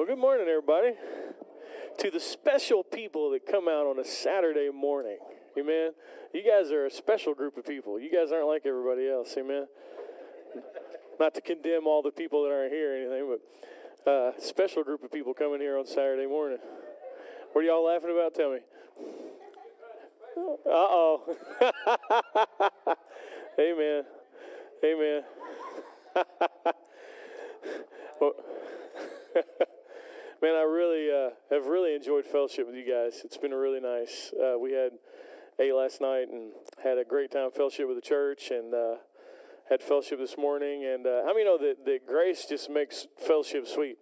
Well, good morning, everybody, to the special people that come out on a Saturday morning. Amen. You guys are a special group of people. You guys aren't like everybody else. Amen. Not to condemn all the people that aren't here or anything, but special group of people coming here on Saturday morning. What are y'all laughing about? Tell me. Uh-oh. Amen. Amen. Well, man, I really have really enjoyed fellowship with you guys. It's been really nice. We had A last night and had a great time fellowship with the church, and had fellowship this morning. And how many know that grace just makes fellowship sweet?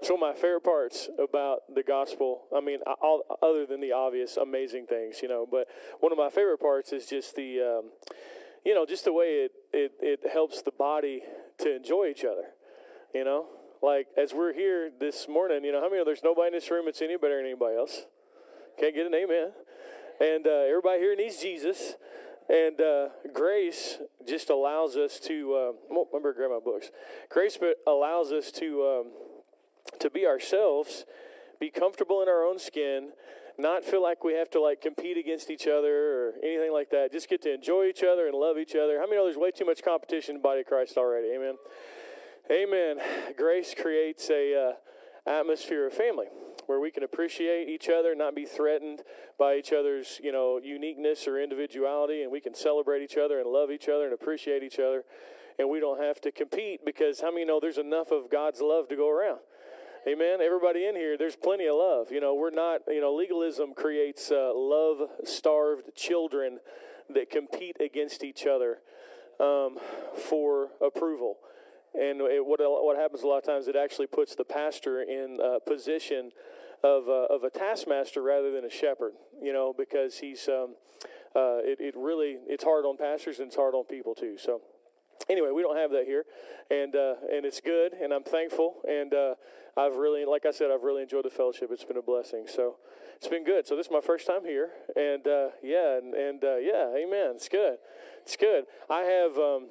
It's one of my favorite parts about the gospel. I mean, all other than the obvious amazing things, you know. But one of my favorite parts is just the, you know, just the way it helps the body to enjoy each other, you know. Like, as we're here this morning, you know, how many know there's nobody in this room that's any better than anybody else? Can't get an amen. And everybody here needs Jesus. And grace just allows us to, I better grab my books. Grace allows us to be ourselves, be comfortable in our own skin, not feel like we have to, like, compete against each other or anything like that. Just get to enjoy each other and love each other. How many know there's way too much competition in the body of Christ already? Amen. Amen. Grace creates a atmosphere of family where we can appreciate each other, not be threatened by each other's, you know, uniqueness or individuality, and we can celebrate each other and love each other and appreciate each other, and we don't have to compete, because how many know there's enough of God's love to go around? Amen. Everybody in here, there's plenty of love. You know, we're not, you know, legalism creates love-starved children that compete against each other for approval. And what happens a lot of times, it actually puts the pastor in a position of a taskmaster rather than a shepherd, you know, because he's it's hard on pastors and it's hard on people too. So anyway, we don't have that here, and it's good, and I'm thankful, and I've really, like I said, I've really enjoyed the fellowship. It's been a blessing, so it's been good. So this is my first time here, and amen. It's good, it's good. I have a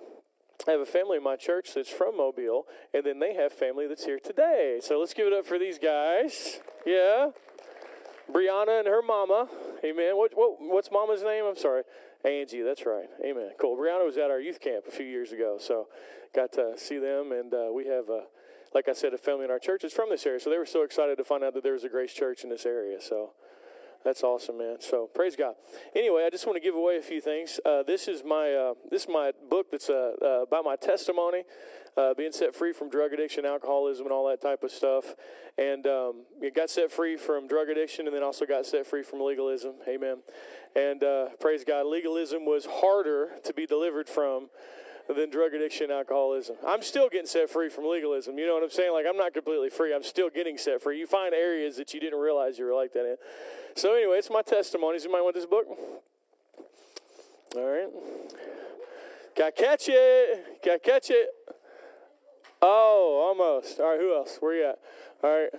family in my church that's from Mobile, and then they have family that's here today. So let's give it up for these guys. Yeah. Brianna and her mama. Amen. What's mama's name? I'm sorry. Angie, that's right. Amen. Cool. Brianna was at our youth camp a few years ago, so got to see them, and we have, like I said, a family in our church that's from this area. So they were so excited to find out that there was a Grace Church in this area, so that's awesome, man. So praise God. Anyway, I just want to give away a few things. This is my book that's about my testimony, being set free from drug addiction, alcoholism, and all that type of stuff. And it got set free from drug addiction, and then also got set free from legalism. Amen. And praise God, legalism was harder to be delivered from than drug addiction and alcoholism. I'm still getting set free from legalism. You know what I'm saying? Like, I'm not completely free. I'm still getting set free. You find areas that you didn't realize you were like that in. So anyway, it's my testimonies. You might want this book. All right. Gotta catch it. Oh, almost. All right, who else? Where you at? All right.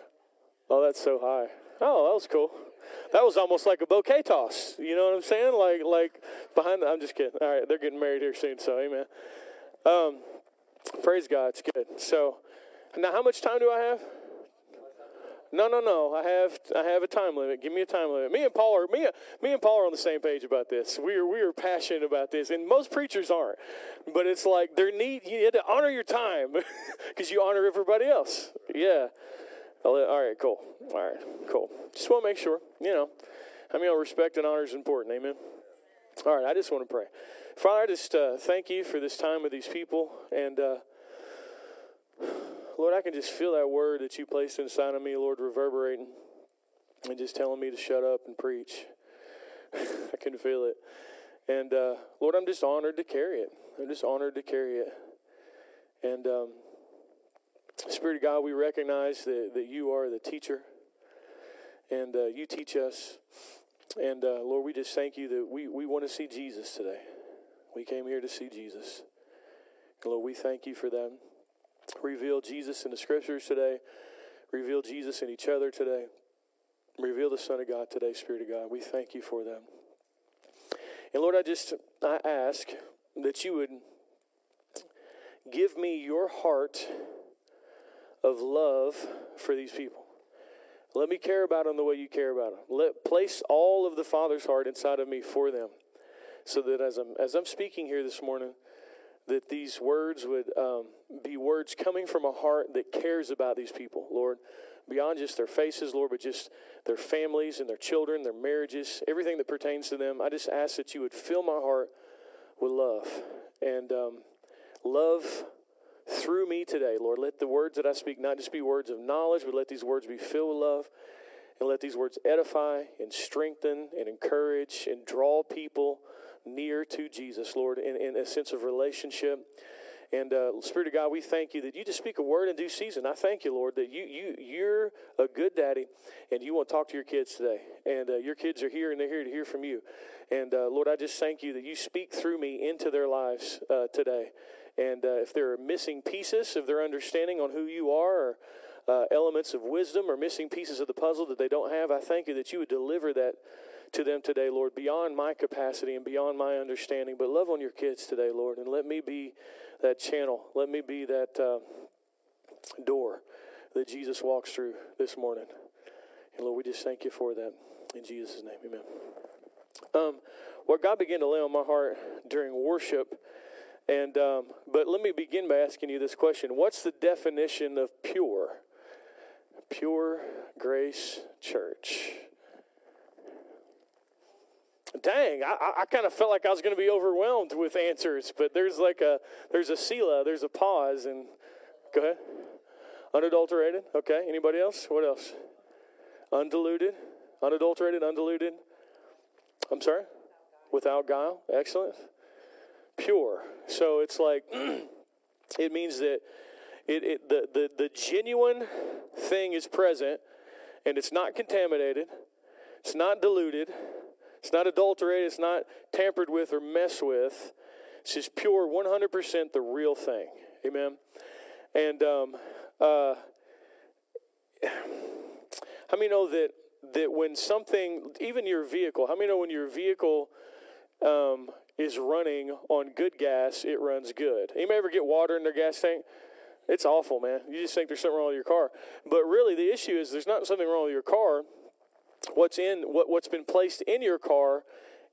Oh, that's so high. Oh, that was cool. That was almost like a bouquet toss. You know what I'm saying? Like behind. I'm just kidding. All right, they're getting married here soon, so amen. Praise God, it's good. So, now how much time do I have? No. I have a time limit. Give me a time limit. Me and Paul are on the same page about this. We are passionate about this, and most preachers aren't. But it's like you had to honor your time because you honor everybody else. Yeah. All right, cool. Just want to make sure, you know, I mean, respect and honor is important, amen? All right, I just want to pray. Father, I just thank you for this time with these people, and Lord, I can just feel that word that you placed inside of me, Lord, reverberating and just telling me to shut up and preach. I can feel it. And Lord, I'm just honored to carry it. And Spirit of God, we recognize that you are the teacher, and you teach us. And, Lord, we just thank you that we want to see Jesus today. We came here to see Jesus. And Lord, we thank you for that. Reveal Jesus in the Scriptures today. Reveal Jesus in each other today. Reveal the Son of God today, Spirit of God. We thank you for that. And, Lord, I ask that you would give me your heart of love for these people. Let me care about them the way you care about them. Place all of the Father's heart inside of me for them, so that as I'm speaking here this morning, that these words would be words coming from a heart that cares about these people, Lord, beyond just their faces, Lord, but just their families and their children, their marriages, everything that pertains to them. I just ask that you would fill my heart with love, and love through me today, Lord. Let the words that I speak not just be words of knowledge, but let these words be filled with love, and let these words edify and strengthen and encourage and draw people near to Jesus, Lord, in a sense of relationship. And Spirit of God, we thank you that you just speak a word in due season. I thank you, Lord, that you're a good daddy, and you want to talk to your kids today. And your kids are here, and they're here to hear from you. And Lord, I just thank you that you speak through me into their lives today. And if there are missing pieces of their understanding on who you are, or elements of wisdom, or missing pieces of the puzzle that they don't have, I thank you that you would deliver that to them today, Lord, beyond my capacity and beyond my understanding. But love on your kids today, Lord, and let me be that channel. Let me be that door that Jesus walks through this morning. And Lord, we just thank you for that. In Jesus' name, amen. What God began to lay on my heart during worship, and but let me begin by asking you this question. What's the definition of pure? Pure Grace Church. Dang, I kind of felt like I was going to be overwhelmed with answers, but there's a Selah, there's a pause, and go ahead. Unadulterated, okay. Anybody else? What else? Undiluted, unadulterated, undiluted. I'm sorry? Without guile, excellent. Pure. So it's like, it means that the genuine thing is present, and it's not contaminated, it's not diluted, it's not adulterated, it's not tampered with or messed with. It's just pure, 100% the real thing. Amen. And how many know that when something, even your vehicle, how many know when your vehicle is running on good gas, it runs good? Anybody ever get water in their gas tank? It's awful, man. You just think there's something wrong with your car. But really the issue is there's not something wrong with your car. What's been placed in your car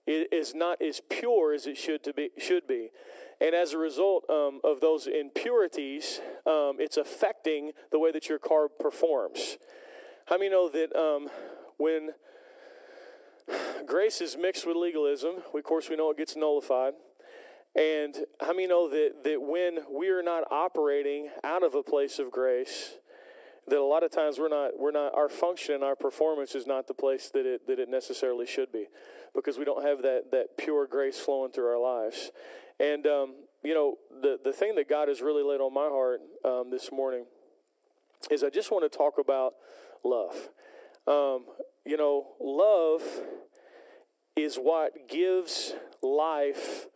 is not as pure as it should be. And as a result of those impurities, it's affecting the way that your car performs. How many know that when grace is mixed with legalism, of course we know it gets nullified. And how many know that when we are not operating out of a place of grace, that a lot of times we're not our function and our performance is not the place that it necessarily should be, because we don't have that pure grace flowing through our lives. And the thing that God has really laid on my heart this morning is I just want to talk about love. Love is what gives life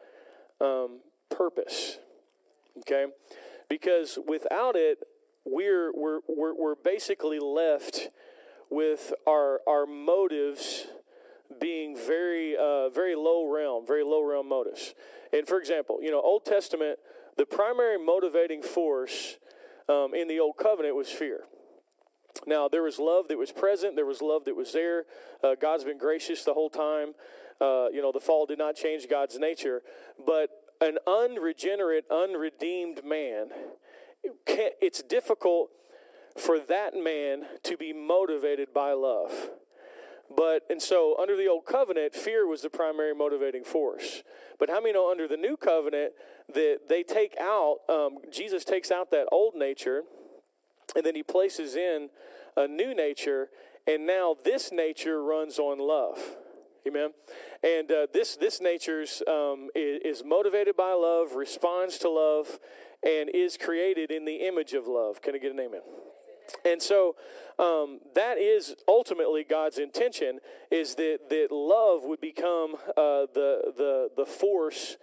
purpose. Okay, because without it, We're basically left with our motives being very low realm motives. And for example, Old Testament, the primary motivating force in the Old Covenant was fear. Now there was love that was present, there was love that was there. God's been gracious the whole time. The fall did not change God's nature, but an unregenerate, unredeemed man, it's difficult for that man to be motivated by love. And so under the Old Covenant, fear was the primary motivating force. But how many know under the New Covenant that they take out, Jesus takes out that old nature, and then he places in a new nature, and now this nature runs on love. Amen. And this nature's is motivated by love, responds to love, and is created in the image of love. Can I get an amen? And so that is ultimately God's intention, is that love would become the force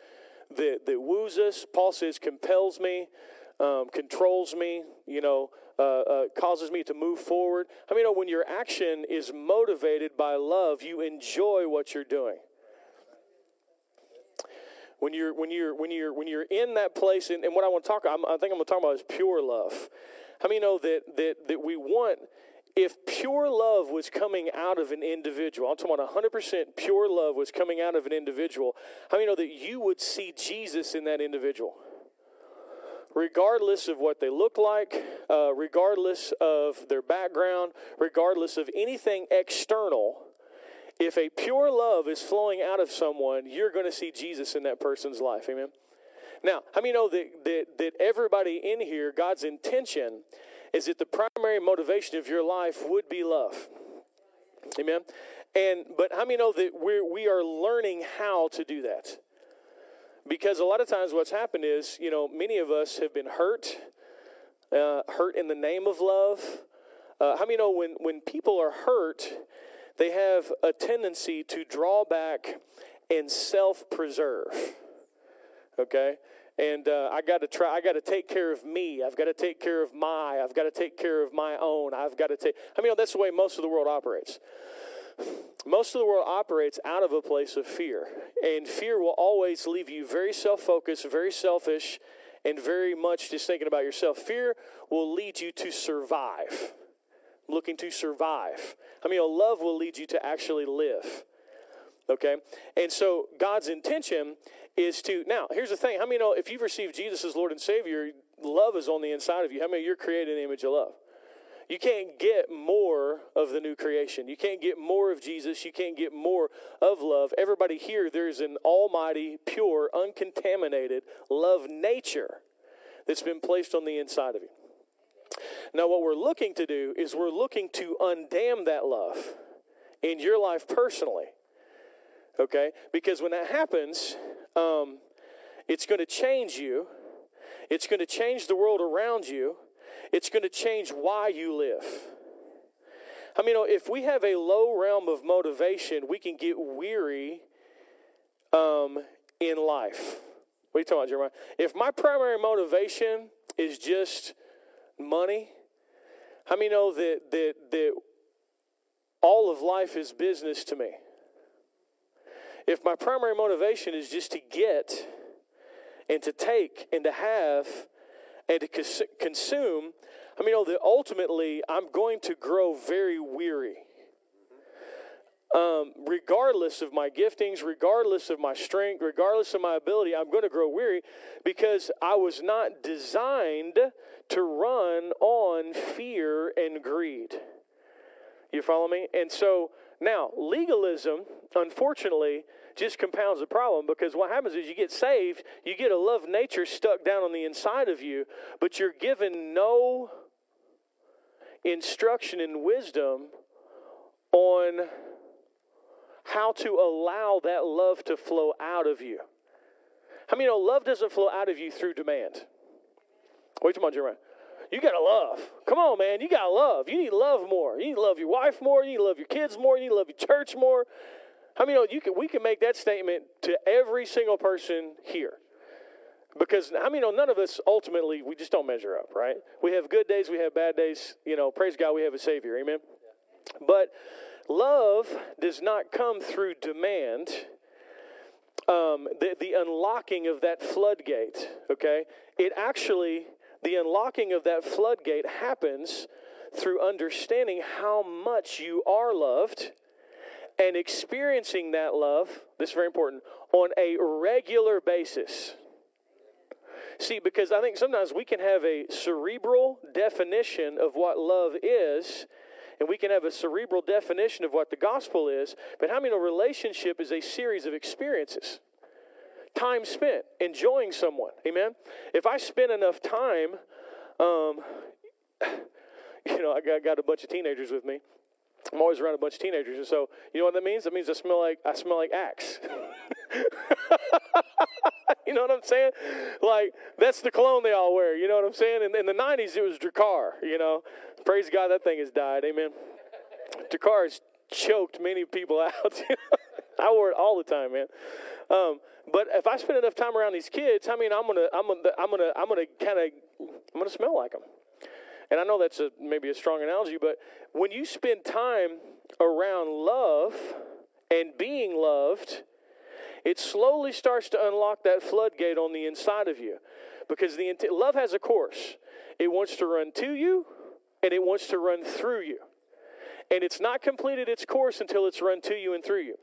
that woos us. Paul says, compels me, controls me, causes me to move forward. I mean, when your action is motivated by love, you enjoy what you're doing. When you're in that place, and what I want to talk about, I think I'm going to talk about is pure love. How many know that we want, if pure love was coming out of an individual, I'm talking about 100% pure love was coming out of an individual, how many know that you would see Jesus in that individual? Regardless of what they look like, regardless of their background, regardless of anything external, if a pure love is flowing out of someone, you're going to see Jesus in that person's life. Amen? Now, how many know that everybody in here, God's intention is that the primary motivation of your life would be love? Amen? But how many know that we are learning how to do that? Because a lot of times what's happened is, many of us have been hurt in the name of love. How many know when people are hurt, they have a tendency to draw back and self-preserve, okay? And I've got to take care of me. I've got to take care of my own. I mean, that's the way most of the world operates. Most of the world operates out of a place of fear, and fear will always leave you very self-focused, very selfish, and very much just thinking about yourself. Fear will lead you to survive, looking to survive. I mean, love will lead you to actually live, okay? And so God's intention is to, now, here's the thing. How many know if you've received Jesus as Lord and Savior, love is on the inside of you? How many of you are created in the image of love? You can't get more of the new creation. You can't get more of Jesus. You can't get more of love. Everybody here, there's an almighty, pure, uncontaminated love nature that's been placed on the inside of you. Now, what we're looking to do is we're looking to undam that love in your life personally, okay? Because when that happens, it's going to change you. It's going to change the world around you. It's going to change why you live. I mean, if we have a low realm of motivation, we can get weary in life. What are you talking about, Jeremiah? If my primary motivation is just money, how many know that all of life is business to me? If my primary motivation is just to get and to take and to have and to consume, I mean, that ultimately I'm going to grow very weary. Regardless of my giftings, regardless of my strength, regardless of my ability, I'm going to grow weary because I was not designed to run on fear and greed. You follow me? And so now legalism, unfortunately, just compounds the problem, because what happens is you get saved, you get a love nature stuck down on the inside of you, but you're given no instruction and wisdom on how to allow that love to flow out of you. How many know love doesn't flow out of you through demand? Wait, come on, Jeremiah. You got to love. Come on, man. You got to love. You need to love more. You need to love your wife more. You need to love your kids more. You need to love your church more. How many know we can make that statement to every single person here? Because how many know none of us ultimately, we just don't measure up, right? We have good days. We have bad days. Praise God, we have a Savior. Amen? But love does not come through demand. The unlocking of that floodgate, okay? The unlocking of that floodgate happens through understanding how much you are loved and experiencing that love, this is very important, on a regular basis. See, because I think sometimes we can have a cerebral definition of what love is, and we can have a cerebral definition of what the gospel is, but how many know a relationship is a series of experiences? Time spent enjoying someone, amen? If I spend enough time, I got a bunch of teenagers with me. I'm always around a bunch of teenagers, and so you know what that means? That means I smell like Axe. You know what I'm saying? Like, that's the cologne they all wear, you know what I'm saying? In the 90s, it was Drakkar, Praise God, that thing has died, amen? Drakkar has choked many people out. I wore it all the time, man. But if I spend enough time around these kids, I mean, I'm gonna smell like them. And I know that's maybe a strong analogy, but when you spend time around love and being loved, it slowly starts to unlock that floodgate on the inside of you, because love has a course. It wants to run to you, and it wants to run through you. And it's not completed its course until it's run to you and through you.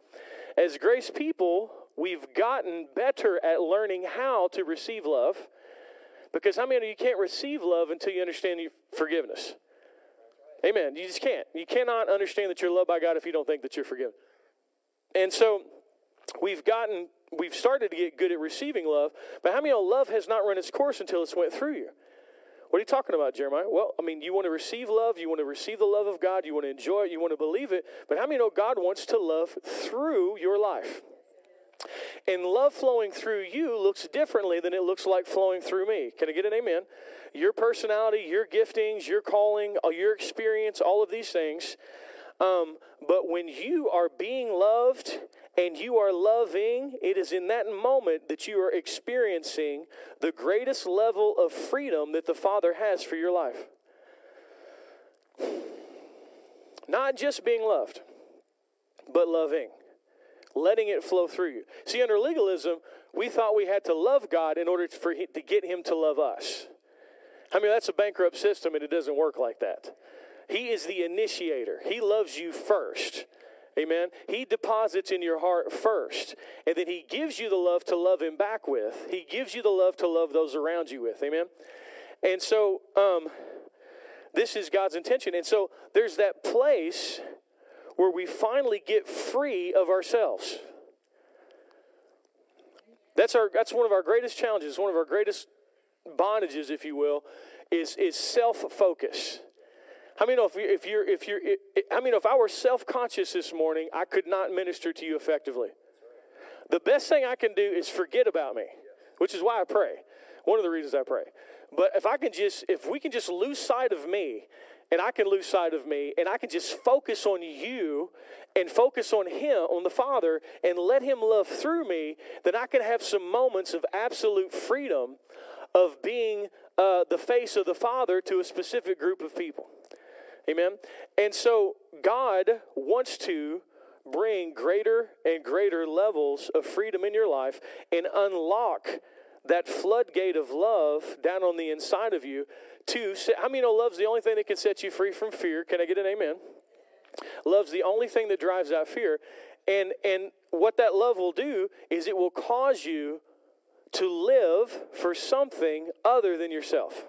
As grace people, we've gotten better at learning how to receive love, because how many of you can't receive love until you understand your forgiveness? Amen. You just can't. You cannot understand that you're loved by God if you don't think that you're forgiven. And so we've started to get good at receiving love, but how many of you know love has not run its course until it's went through you? What are you talking about, Jeremiah? Well, I mean, you want to receive love, you want to receive the love of God, you want to enjoy it, you want to believe it, but how many of you know God wants to love through your life? And love flowing through you looks differently than it looks like flowing through me. Can I get an amen? Your personality, your giftings, your calling, your experience, all of these things. But when you are being loved and you are loving, it is in that moment that you are experiencing the greatest level of freedom that the Father has for your life. Not just being loved, but loving. Letting it flow through you. See, under legalism, we thought we had to love God in order to get him to love us. I mean, that's a bankrupt system, and it doesn't work like that. He is the initiator. He loves you first. Amen. He deposits in your heart first, and then he gives you the love to love him back with. He gives you the love to love those around you with. Amen. And so this is God's intention. And so there's that place where we finally get free of ourselves. That's one of our greatest challenges, one of our greatest bondages, if you will, is self-focus. How many know if I were self-conscious this morning, I could not minister to you effectively. The best thing I can do is forget about me, which is why I pray. One of the reasons I pray. But if we can just lose sight of me, and I can lose sight of me, and I can just focus on you and focus on him, on the Father, and let him love through me, then I can have some moments of absolute freedom of being the face of the Father to a specific group of people. Amen? And so God wants to bring greater and greater levels of freedom in your life and unlock that floodgate of love down on the inside of you. How many know love's the only thing that can set you free from fear? Can I get an amen? Love's the only thing that drives out fear. And what that love will do is it will cause you to live for something other than yourself.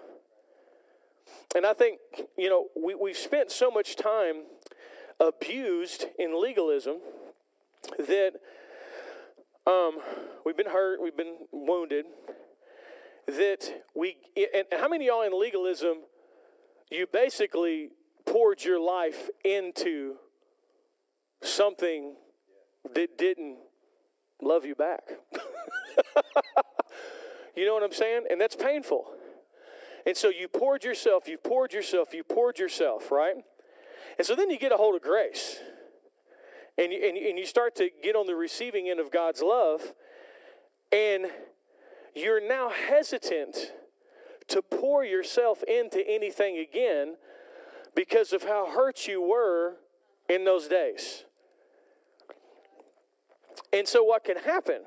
And I think, we've spent so much time abused in legalism that we've been hurt, we've been wounded, and how many of y'all in legalism, you basically poured your life into something that didn't love you back? You know what I'm saying? And that's painful. And so you poured yourself, right? And so then you get a hold of grace. And you start to get on the receiving end of God's love, and you're now hesitant to pour yourself into anything again because of how hurt you were in those days. And so what can happen?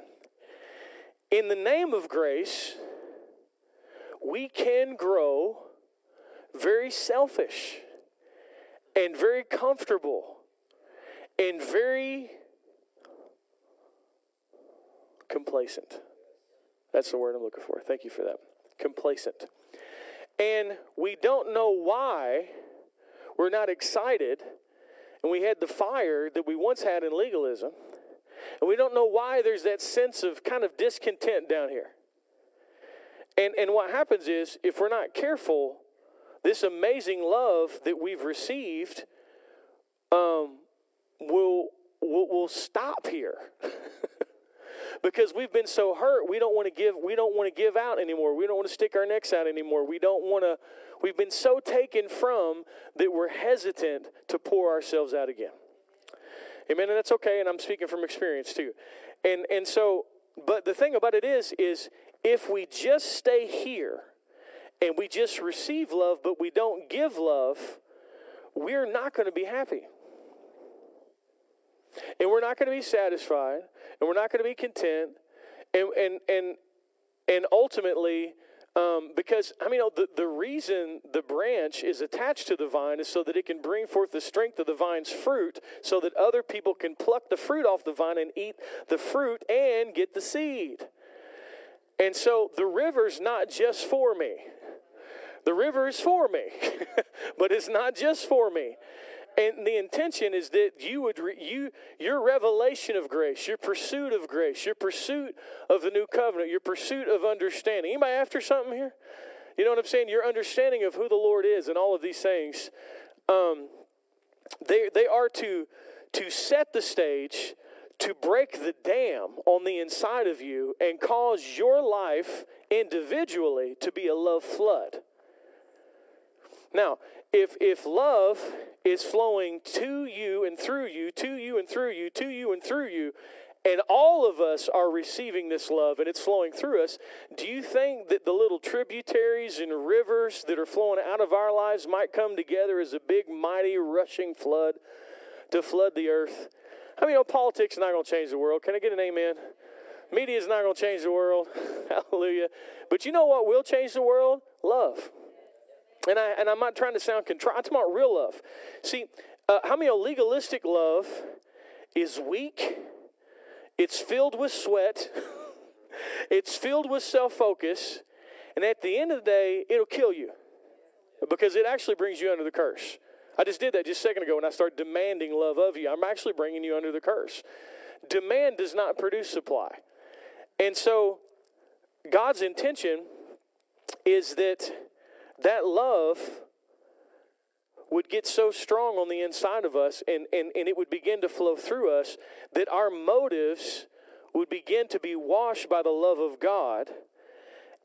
In the name of grace, we can grow very selfish and very comfortable and very complacent. That's the word I'm looking for. Thank you for that. Complacent. And we don't know why we're not excited, and we had the fire that we once had in legalism, and we don't know why there's that sense of kind of discontent down here. And what happens is, if we're not careful, this amazing love that we've received will stop here. Because we've been so hurt, we don't want to give out anymore. We don't want to stick our necks out anymore. We've been so taken from that we're hesitant to pour ourselves out again. Amen, and that's okay, and I'm speaking from experience too. And so, but the thing about it is if we just stay here and we just receive love, but we don't give love, we're not going to be happy. And we're not going to be satisfied, and we're not going to be content, and ultimately Because, I mean, the reason the branch is attached to the vine is so that it can bring forth the strength of the vine's fruit so that other people can pluck the fruit off the vine and eat the fruit and get the seed. And so the river's not just for me. The river is for me, but it's not just for me. And the intention is that your revelation of grace, your pursuit of the new covenant, your pursuit of understanding. Anybody after something here? You know what I'm saying? Your understanding of who the Lord is and all of these things, they are to set the stage, to break the dam on the inside of you and cause your life individually to be a love flood. Now, if love is flowing to you and through you, to you and through you, to you and through you, and all of us are receiving this love and it's flowing through us, do you think that the little tributaries and rivers that are flowing out of our lives might come together as a big, mighty, rushing flood to flood the earth? I mean, politics is not going to change the world. Can I get an amen? Media is not going to change the world. Hallelujah. But you know what will change the world? Love. And I'm not trying to sound contrite. I'm talking about real love. See, how many legalistic love is weak? It's filled with sweat. It's filled with self-focus. And at the end of the day, it'll kill you because it actually brings you under the curse. I just did that just a second ago when I started demanding love of you. I'm actually bringing you under the curse. Demand does not produce supply. And so God's intention is that love would get so strong on the inside of us and it would begin to flow through us that our motives would begin to be washed by the love of God.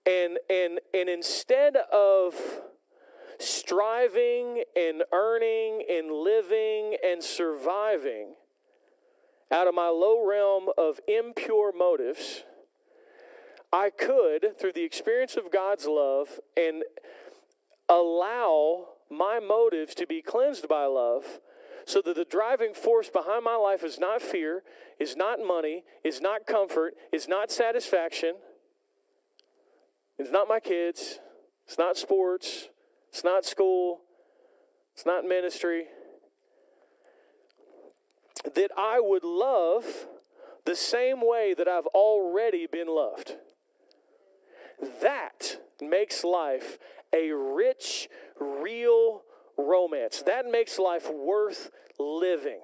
And instead of striving and earning and living and surviving out of my low realm of impure motives, I could, through the experience of God's love and allow my motives to be cleansed by love so that the driving force behind my life is not fear, is not money, is not comfort, is not satisfaction, it's not my kids, it's not sports, it's not school, it's not ministry. That I would love the same way that I've already been loved. That makes life a rich, real romance. That makes life worth living.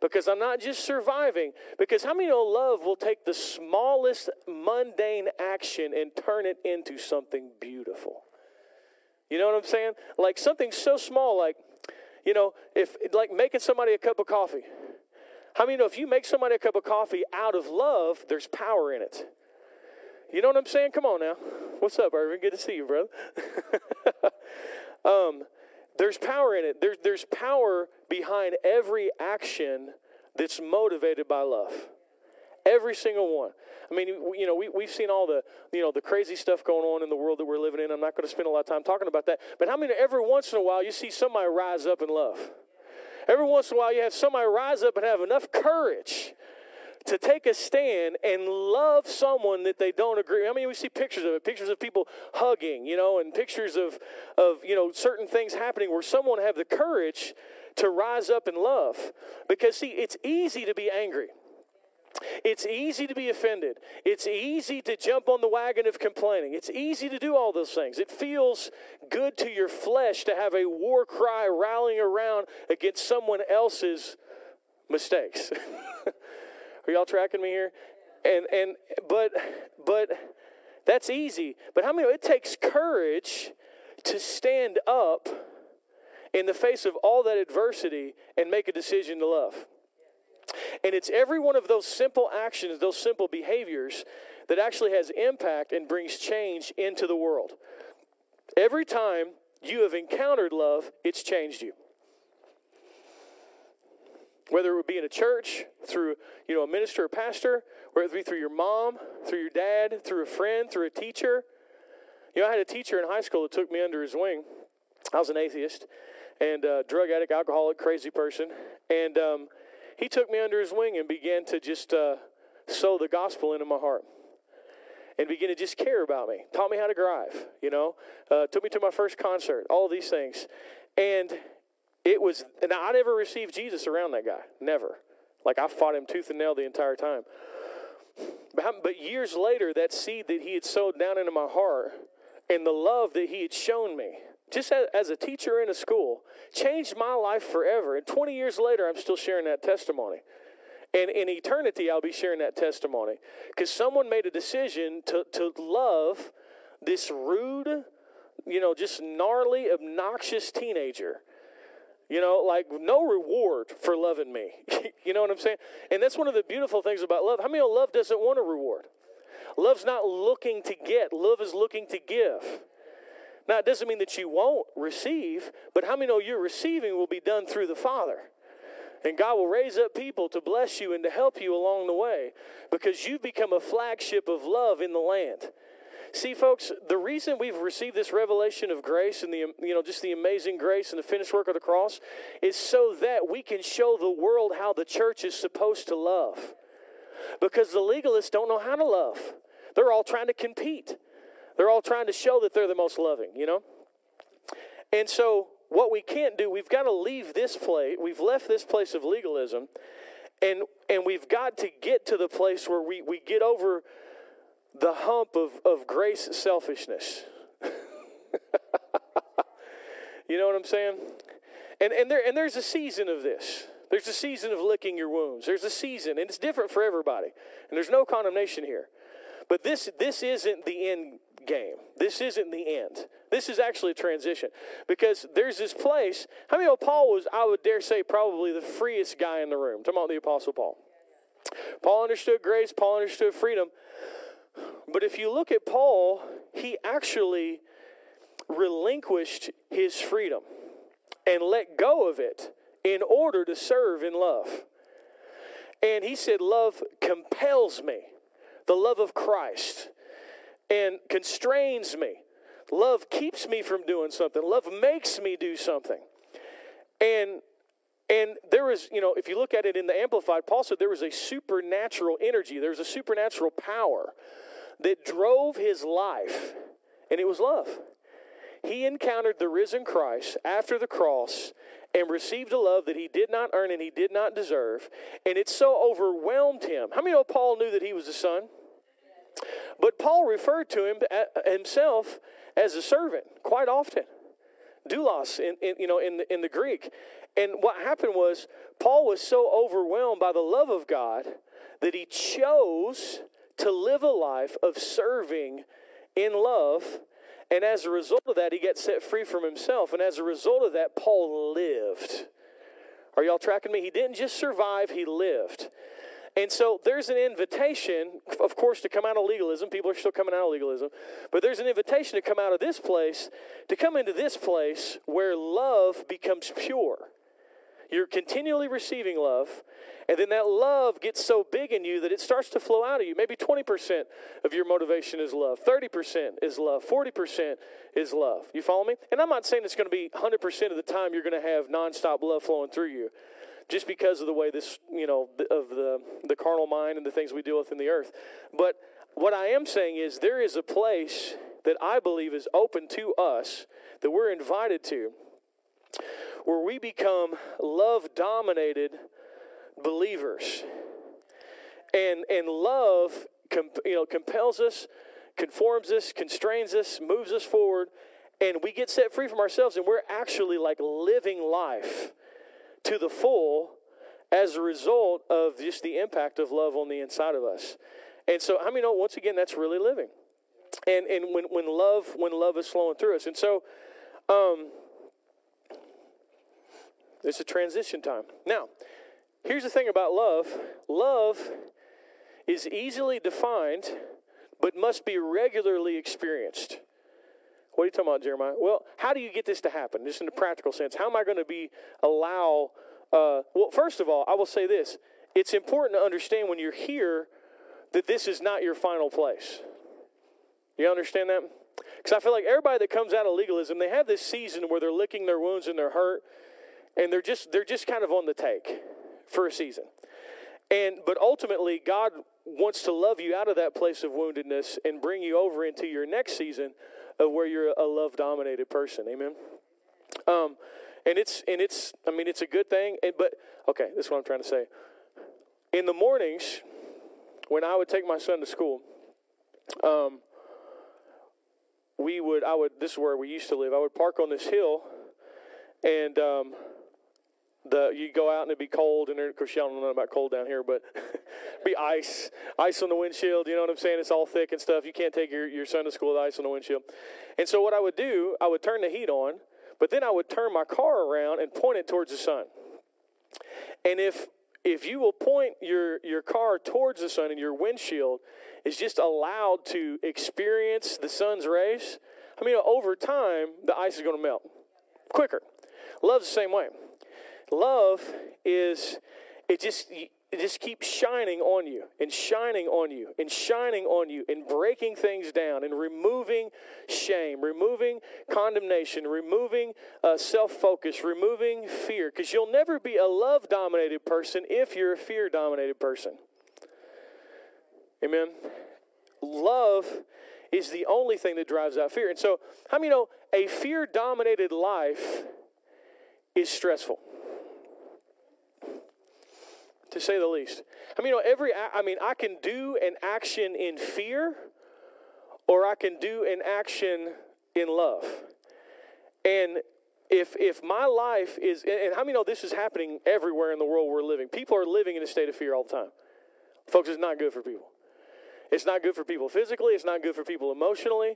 Because I'm not just surviving. Because how many know love will take the smallest mundane action and turn it into something beautiful? You know what I'm saying? Like something so small, like, you know, if like making somebody a cup of coffee. How many know if you make somebody a cup of coffee out of love, there's power in it? You know what I'm saying? Come on now. What's up, Irvin? Good to see you, brother. There's power in it. There's power behind every action that's motivated by love. Every single one. I mean, you know, we've seen all the, you know, the crazy stuff going on in the world that we're living in. I'm not going to spend a lot of time talking about that. But how many, every once in a while, you see somebody rise up in love? Every once in a while, you have somebody rise up and have enough courage to take a stand and love someone that they don't agree with. I mean, we see pictures of it, pictures of people hugging, you know, and pictures of you know, certain things happening where someone have the courage to rise up in love. Because, see, it's easy to be angry. It's easy to be offended. It's easy to jump on the wagon of complaining. It's easy to do all those things. It feels good to your flesh to have a war cry rallying around against someone else's mistakes. Are y'all tracking me here? But that's easy. But how many know it takes courage to stand up in the face of all that adversity and make a decision to love? And it's every one of those simple actions, those simple behaviors that actually has impact and brings change into the world. Every time you have encountered love, it's changed you. Whether it would be in a church, through, you know, a minister or pastor, whether it be through your mom, through your dad, through a friend, through a teacher. You know, I had a teacher in high school that took me under his wing. I was an atheist and a drug addict, alcoholic, crazy person. And he took me under his wing and began to just sow the gospel into my heart. and begin to just care about me. Taught me how to drive, took me to my first concert, all these things. And I never received Jesus around that guy, never. Like, I fought him tooth and nail the entire time. But years later, that seed that he had sowed down into my heart and the love that he had shown me, just as a teacher in a school, changed my life forever. And 20 years later, I'm still sharing that testimony. And in eternity, I'll be sharing that testimony. Because someone made a decision to love this rude, just gnarly, obnoxious teenager. No reward for loving me. You know what I'm saying? And that's one of the beautiful things about love. How many of you know love doesn't want a reward? Love's not looking to get. Love is looking to give. Now, it doesn't mean that you won't receive, but how many know your receiving will be done through the Father? And God will raise up people to bless you and to help you along the way because you've become a flagship of love in the land. See, folks, the reason we've received this revelation of grace and just the amazing grace and the finished work of the cross is so that we can show the world how the church is supposed to love. Because the legalists don't know how to love. They're all trying to compete. They're all trying to show that they're the most loving, And so what we can't do, we've got to leave this place. We've left this place of legalism, and we've got to get to the place where we get over the hump of grace selfishness. You know what I'm saying? And there's a season of this. There's a season of licking your wounds. There's a season, and it's different for everybody. And there's no condemnation here. But this isn't the end game. This isn't the end. This is actually a transition because there's this place. How many of Paul was, I would dare say, probably the freest guy in the room? I'm talking about the Apostle Paul. Paul understood grace. Paul understood freedom. But if you look at Paul, he actually relinquished his freedom and let go of it in order to serve in love. And he said, love compels me, the love of Christ, and constrains me. Love keeps me from doing something. Love makes me do something. And there is, if you look at it in the Amplified, Paul said there was a supernatural energy. There was a supernatural power that drove his life, and it was love. He encountered the risen Christ after the cross and received a love that he did not earn and he did not deserve, and it so overwhelmed him. How many know Paul knew that he was the son? But Paul referred to himself as a servant quite often. Doulos, in the Greek. And what happened was Paul was so overwhelmed by the love of God that he chose to live a life of serving in love. And as a result of that, he got set free from himself. And as a result of that, Paul lived. Are y'all tracking me? He didn't just survive, he lived. And so there's an invitation, of course, to come out of legalism. People are still coming out of legalism. But there's an invitation to come out of this place, to come into this place where love becomes pure. You're continually receiving love, and then that love gets so big in you that it starts to flow out of you. Maybe 20% of your motivation is love. 30% is love. 40% is love. You follow me? And I'm not saying it's going to be 100% of the time you're going to have nonstop love flowing through you. Just because of the way this, of the carnal mind and the things we deal with in the earth. But what I am saying is there is a place that I believe is open to us that we're invited to where we become love-dominated believers. And love, compels us, conforms us, constrains us, moves us forward, and we get set free from ourselves, and we're actually like living life to the full as a result of just the impact of love on the inside of us. And so, I mean, once again, that's really living. And when love is flowing through us. And so, it's a transition time. Now, here's the thing about love. Love is easily defined, but must be regularly experienced. What are you talking about, Jeremiah? Well, how do you get this to happen? Just in a practical sense. How am I going to well, first of all, I will say this. It's important to understand when you're here that this is not your final place. You understand that? Because I feel like everybody that comes out of legalism, they have this season where they're licking their wounds and they're hurt, and they're just kind of on the take for a season. But ultimately, God wants to love you out of that place of woundedness and bring you over into your next season of where you're a love-dominated person. Amen. And it's I mean, it's a good thing. But okay, this is what I'm trying to say. In the mornings, when I would take my son to school, this is where we used to live. I would park on this hill, and you'd go out and it'd be cold, and of course y'all don't know about cold down here, but be ice on the windshield, you know what I'm saying? It's all thick and stuff. You can't take your son to school with ice on the windshield. And so what I would do, I would turn the heat on, but then I would turn my car around and point it towards the sun. And if you will point your car towards the sun, and your windshield is just allowed to experience the sun's rays, I mean, over time, the ice is going to melt quicker. Love's the same way. Love is, it just keeps shining on you and shining on you and shining on you and breaking things down and removing shame, removing condemnation, removing self-focus, removing fear. Because you'll never be a love-dominated person if you're a fear-dominated person. Amen? Love is the only thing that drives out fear. And so, how many know a fear-dominated life is stressful? To say the least. I mean, I can do an action in fear, or I can do an action in love. And if my life is, and how many know this is happening everywhere in the world we're living? People are living in a state of fear all the time. Folks, it's not good for people. It's not good for people physically. It's not good for people emotionally.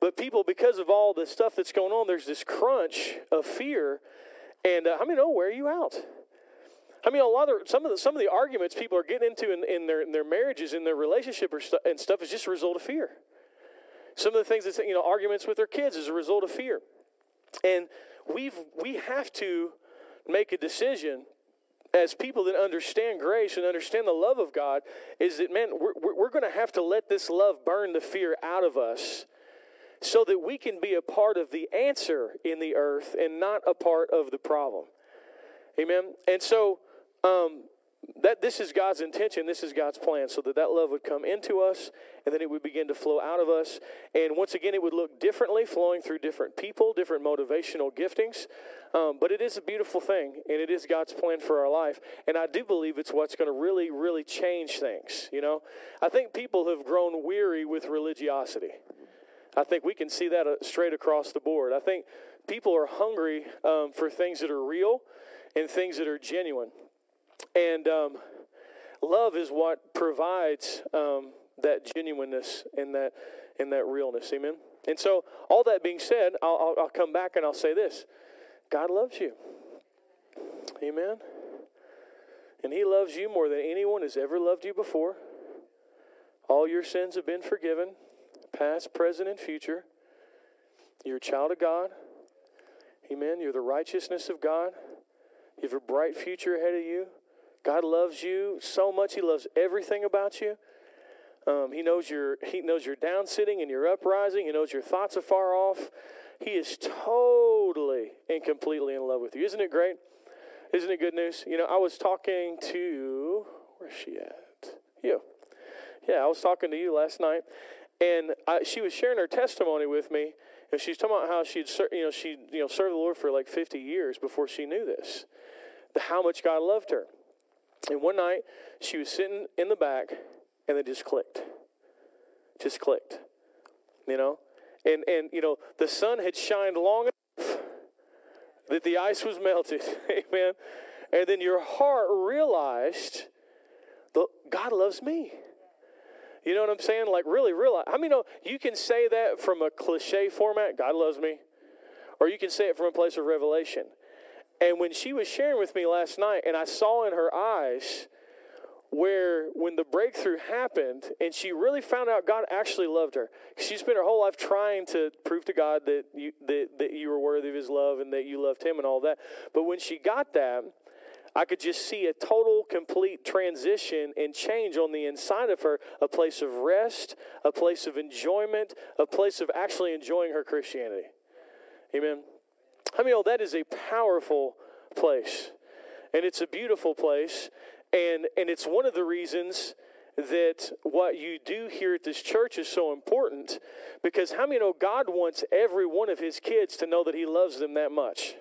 But people, because of all the stuff that's going on, there's this crunch of fear. And how many know wear you out? I mean, some of the arguments people are getting into in their marriages, in their relationship and stuff is just a result of fear. Some of the things that, you know, arguments with their kids is a result of fear. And we have to make a decision as people that understand grace and understand the love of God is that, man, we're going to have to let this love burn the fear out of us so that we can be a part of the answer in the earth and not a part of the problem. Amen? And so, that this is God's intention, this is God's plan, so that love would come into us, and then it would begin to flow out of us. And once again, it would look differently, flowing through different people, different motivational giftings. But it is a beautiful thing, and it is God's plan for our life. And I do believe it's what's going to really, really change things, you know. I think people have grown weary with religiosity. I think we can see that straight across the board. I think people are hungry for things that are real and things that are genuine. And love is what provides that genuineness and that realness. Amen? And so, all that being said, I'll come back and I'll say this. God loves you. Amen? And He loves you more than anyone has ever loved you before. All your sins have been forgiven, past, present, and future. You're a child of God. Amen? You're the righteousness of God. You have a bright future ahead of you. God loves you so much. He loves everything about you. He knows your down sitting and your uprising. He knows your thoughts are far off. He is totally and completely in love with you. Isn't it great? Isn't it good news? You know, I was talking to, where's she at? You. Yeah, I was talking to you last night, and she was sharing her testimony with me. And she's talking about how she served the Lord for like 50 years before she knew this, how much God loved her. And one night, she was sitting in the back, and it just clicked. Just clicked, you know? And you know, the sun had shined long enough that the ice was melted, amen? And then your heart realized, God loves me. You know what I'm saying? Like, really realize. I mean, you can say that from a cliche format, God loves me, or you can say it from a place of revelation. And when she was sharing with me last night, and I saw in her eyes where when the breakthrough happened, and she really found out God actually loved her. She spent her whole life trying to prove to God that you were worthy of His love and that you loved Him and all that. But when she got that, I could just see a total, complete transition and change on the inside of her, a place of rest, a place of enjoyment, a place of actually enjoying her Christianity. Amen. I mean, that is a powerful place, and it's a beautiful place, and it's one of the reasons that what you do here at this church is so important, because how many know God wants every one of his kids to know that he loves them that much?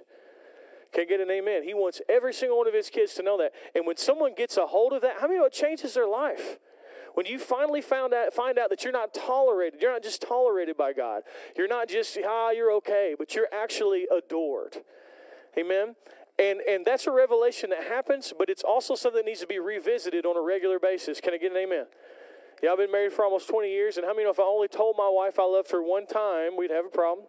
Can I get an amen? He wants every single one of his kids to know that. And when someone gets a hold of that, how many know it changes their life? When you finally find out that you're not tolerated, you're not just tolerated by God. You're not just, you're okay, but you're actually adored. Amen? And that's a revelation that happens, but it's also something that needs to be revisited on a regular basis. Can I get an amen? Yeah, I've been married for almost 20 years, and how many know if I only told my wife I loved her one time, we'd have a problem?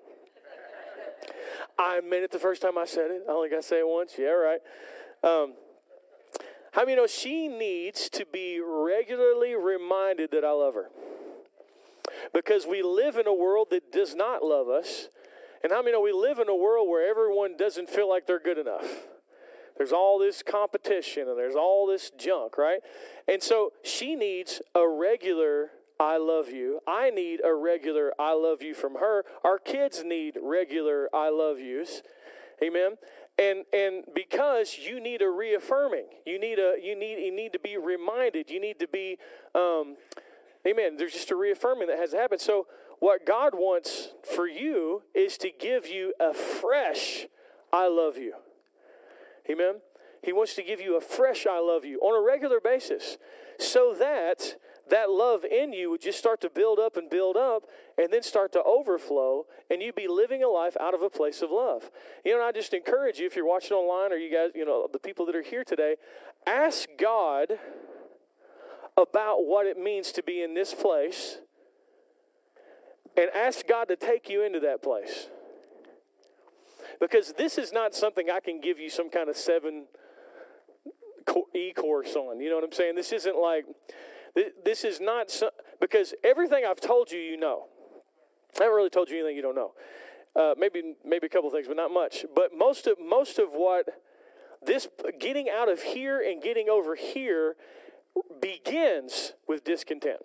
I meant it the first time I said it. I only got to say it once. Yeah, right. How many know she needs to be regularly reminded that I love her? Because we live in a world that does not love us. And how many know we live in a world where everyone doesn't feel like they're good enough? There's all this competition and there's all this junk, right? And so she needs a regular I love you. I need a regular I love you from her. Our kids need regular I love yous. Amen. And because you need a reaffirming, you need to be reminded, you need to be, amen, there's just a reaffirming that has to happen. So what God wants for you is to give you a fresh I love you. Amen. He wants to give you a fresh I love you on a regular basis so that that love in you would just start to build up and then start to overflow, and you'd be living a life out of a place of love. You know, and I just encourage you, if you're watching online or you guys, you know, the people that are here today, ask God about what it means to be in this place and ask God to take you into that place. Because this is not something I can give you some kind of 7 e-course on. You know what I'm saying? This isn't like... This is not, because everything I've told you, you know. I haven't really told you anything you don't know. Maybe a couple things, but not much. But most of what this getting out of here and getting over here begins with discontent.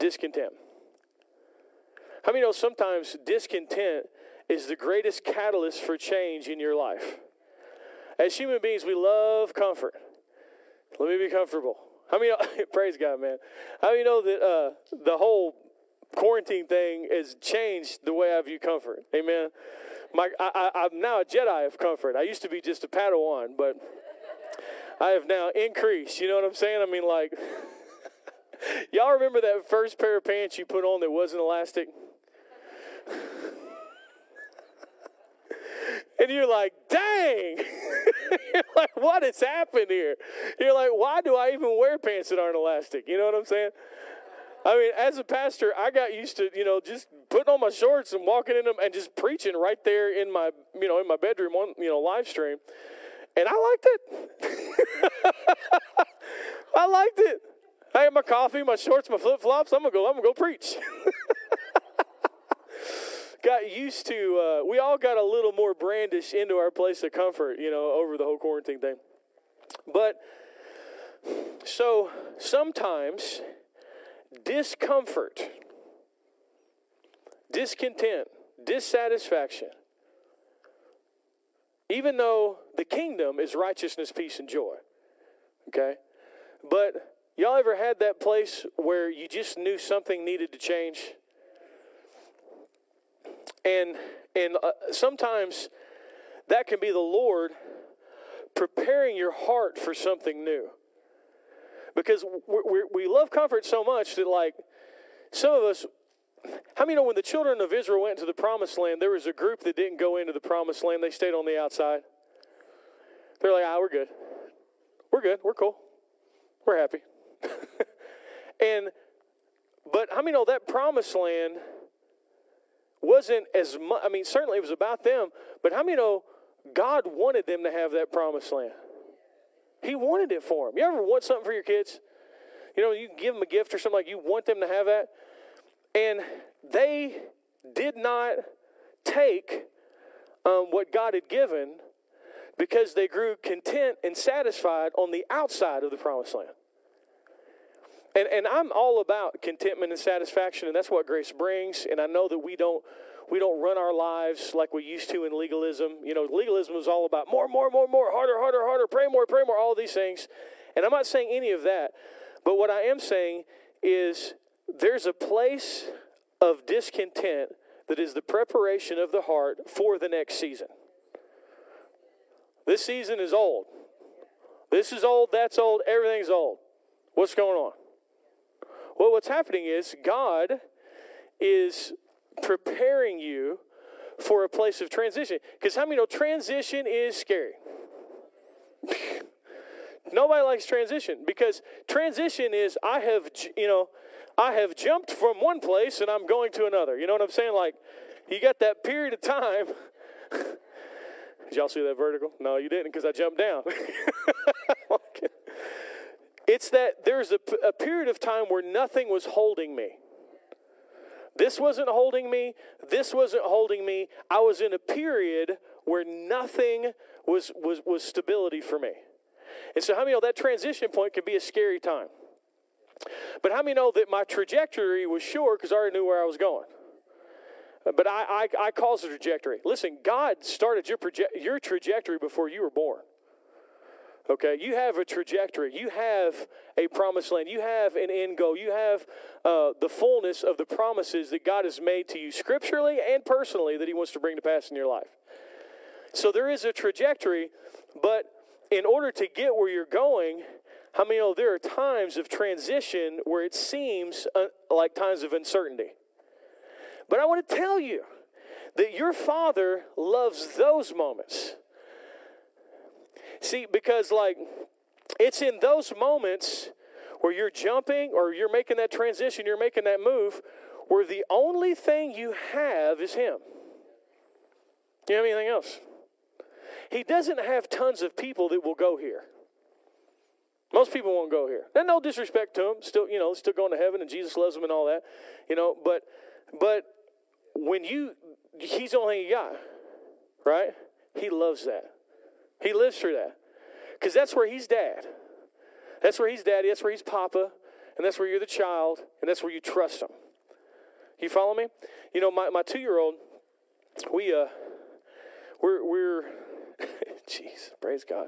Discontent. How many know sometimes discontent is the greatest catalyst for change in your life? As human beings, we love comfort. Let me be comfortable. How many know, praise God, man. How many know that the whole quarantine thing has changed the way I view comfort? Amen. I'm now a Jedi of comfort. I used to be just a Padawan, but I have now increased. You know what I'm saying? I mean, like, y'all remember that first pair of pants you put on that wasn't elastic? And you're like, dang, you're like, what has happened here? You're like, why do I even wear pants that aren't elastic? You know what I'm saying? I mean, as a pastor, I got used to, you know, just putting on my shorts and walking in them and just preaching right there in my, you know, in my bedroom on, you know, live stream. And I liked it. I liked it. I had my coffee, my shorts, my flip-flops. I'm going to go preach. Got used to, we all got a little more brandish into our place of comfort, you know, over the whole quarantine thing. But, so, sometimes, discomfort, discontent, dissatisfaction, even though the kingdom is righteousness, peace, and joy, okay? But, y'all ever had that place where you just knew something needed to change? And sometimes that can be the Lord preparing your heart for something new. Because we love comfort so much that, like, some of us, how many know when the children of Israel went to the promised land, there was a group that didn't go into the promised land. They stayed on the outside. They're like, we're good. We're good. We're cool. We're happy. But how many know that promised land wasn't as much, I mean, certainly it was about them, but how many know God wanted them to have that promised land? He wanted it for them. You ever want something for your kids? You know, you give them a gift or something, like, you want them to have that. And they did not take what God had given because they grew content and satisfied on the outside of the promised land. And I'm all about contentment and satisfaction, and that's what grace brings. And I know that we don't run our lives like we used to in legalism. You know, legalism was all about more, harder, pray more, all these things. And I'm not saying any of that, but what I am saying is there's a place of discontent that is the preparation of the heart for the next season. This season is old. This is old, that's old, everything's old. What's going on? Well, what's happening is God is preparing you for a place of transition. Because how many know transition is scary? Nobody likes transition, because transition is I have jumped from one place and I'm going to another. You know what I'm saying? Like, you got that period of time. Did y'all see that vertical? No, you didn't, because I jumped down. Okay. It's that there's a period of time where nothing was holding me. This wasn't holding me. This wasn't holding me. I was in a period where nothing was stability for me. And so how many know that transition point could be a scary time? But how many know that my trajectory was sure, because I already knew where I was going? But I caused the trajectory. Listen, God started your trajectory before you were born. Okay, you have a trajectory. You have a promised land. You have an end goal. You have the fullness of the promises that God has made to you scripturally and personally that he wants to bring to pass in your life. So there is a trajectory, but in order to get where you're going, how many know there are times of transition where it seems like times of uncertainty? But I want to tell you that your Father loves those moments. See, because like, it's in those moments where you're jumping or you're making that transition, you're making that move, where the only thing you have is him. You don't have anything else. He doesn't have tons of people that will go here. Most people won't go here. And no disrespect to them. Still, you know, still going to heaven and Jesus loves them and all that. You know, but when he's the only thing you got, right? He loves that. He lives through that. Because that's where he's dad. That's where he's daddy. That's where he's papa. And that's where you're the child. And that's where you trust him. You follow me? You know, my 2-year-old, we're jeez, praise God.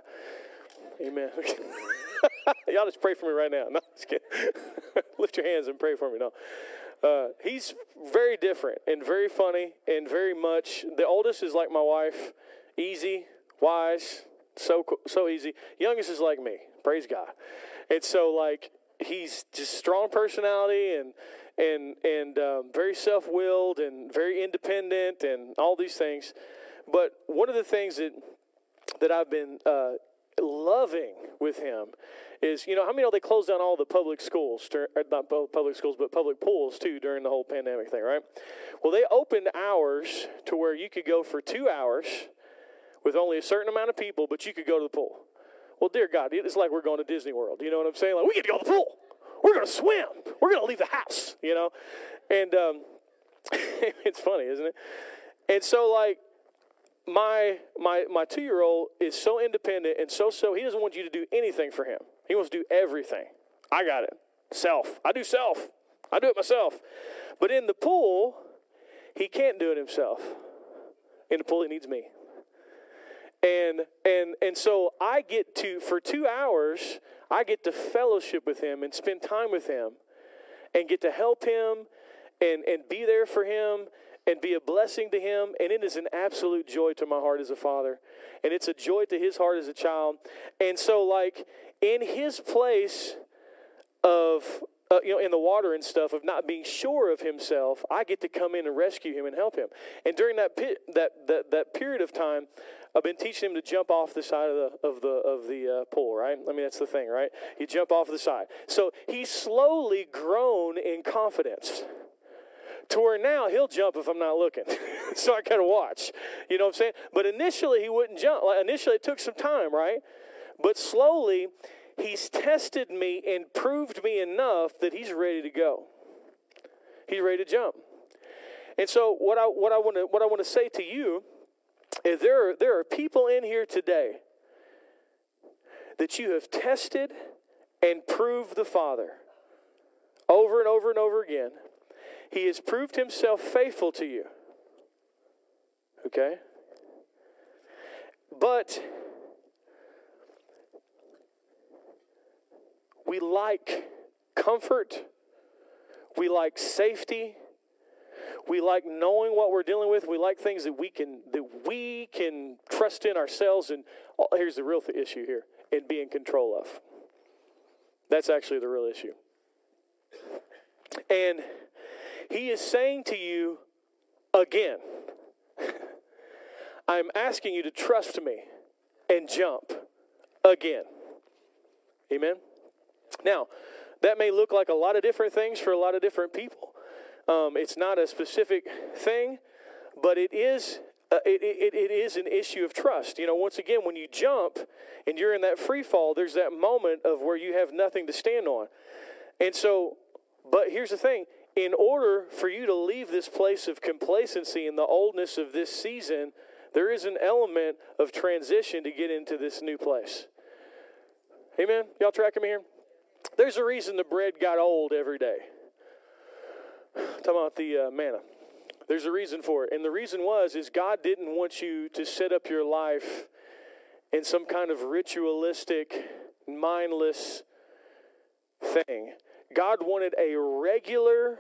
Amen. Y'all just pray for me right now. No, just kidding. Lift your hands and pray for me. No. He's very different and very funny and very much. The oldest is like my wife, easy, wise, so easy. Youngest is like me, praise God. And so, like, he's just strong personality and very self-willed and very independent and all these things. But one of the things that I've been loving with him is, you know, how many know they closed down all the public schools, not public schools, but public pools too during the whole pandemic thing, right? Well, they opened hours to where you could go for 2 hours with only a certain amount of people, but you could go to the pool. Well, dear God, it's like we're going to Disney World. You know what I'm saying? Like, we get to go to the pool. We're going to swim. We're going to leave the house, you know? And it's funny, isn't it? And so, like, my 2-year-old is so independent and so he doesn't want you to do anything for him. He wants to do everything. I got it. Self. I do self. I do it myself. But in the pool, he can't do it himself. In the pool, he needs me. And so I get to, for 2 hours, I get to fellowship with him and spend time with him and get to help him and be there for him and be a blessing to him, and it is an absolute joy to my heart as a father, and it's a joy to his heart as a child. And so, like, in his place of, in the water and stuff, of not being sure of himself, I get to come in and rescue him and help him. And during that period of time, I've been teaching him to jump off the side of the pool, right? I mean, that's the thing, right? You jump off the side. So he's slowly grown in confidence, to where now he'll jump if I'm not looking. So I got to watch. You know what I'm saying? But initially he wouldn't jump. Like, initially it took some time, right? But slowly he's tested me and proved me enough that he's ready to go. He's ready to jump. And so what I want to say to you is there are people in here today that you have tested and proved the Father over and over and over again. He has proved himself faithful to you. Okay? But We like comfort. We like safety. We like knowing what we're dealing with. We like things that we can trust in ourselves. And here's the real issue here, and be in control of. That's actually the real issue. And he is saying to you again, I'm asking you to trust me and jump again. Amen? Now, that may look like a lot of different things for a lot of different people. It's not a specific thing, but it is it is an issue of trust. You know, once again, when you jump and you're in that free fall, there's that moment of where you have nothing to stand on. And so, but here's the thing. In order for you to leave this place of complacency and the oldness of this season, there is an element of transition to get into this new place. Amen? Y'all tracking me here? There's a reason the bread got old every day. I'm talking about the manna. There's a reason for it. And the reason is God didn't want you to set up your life in some kind of ritualistic, mindless thing. God wanted a regular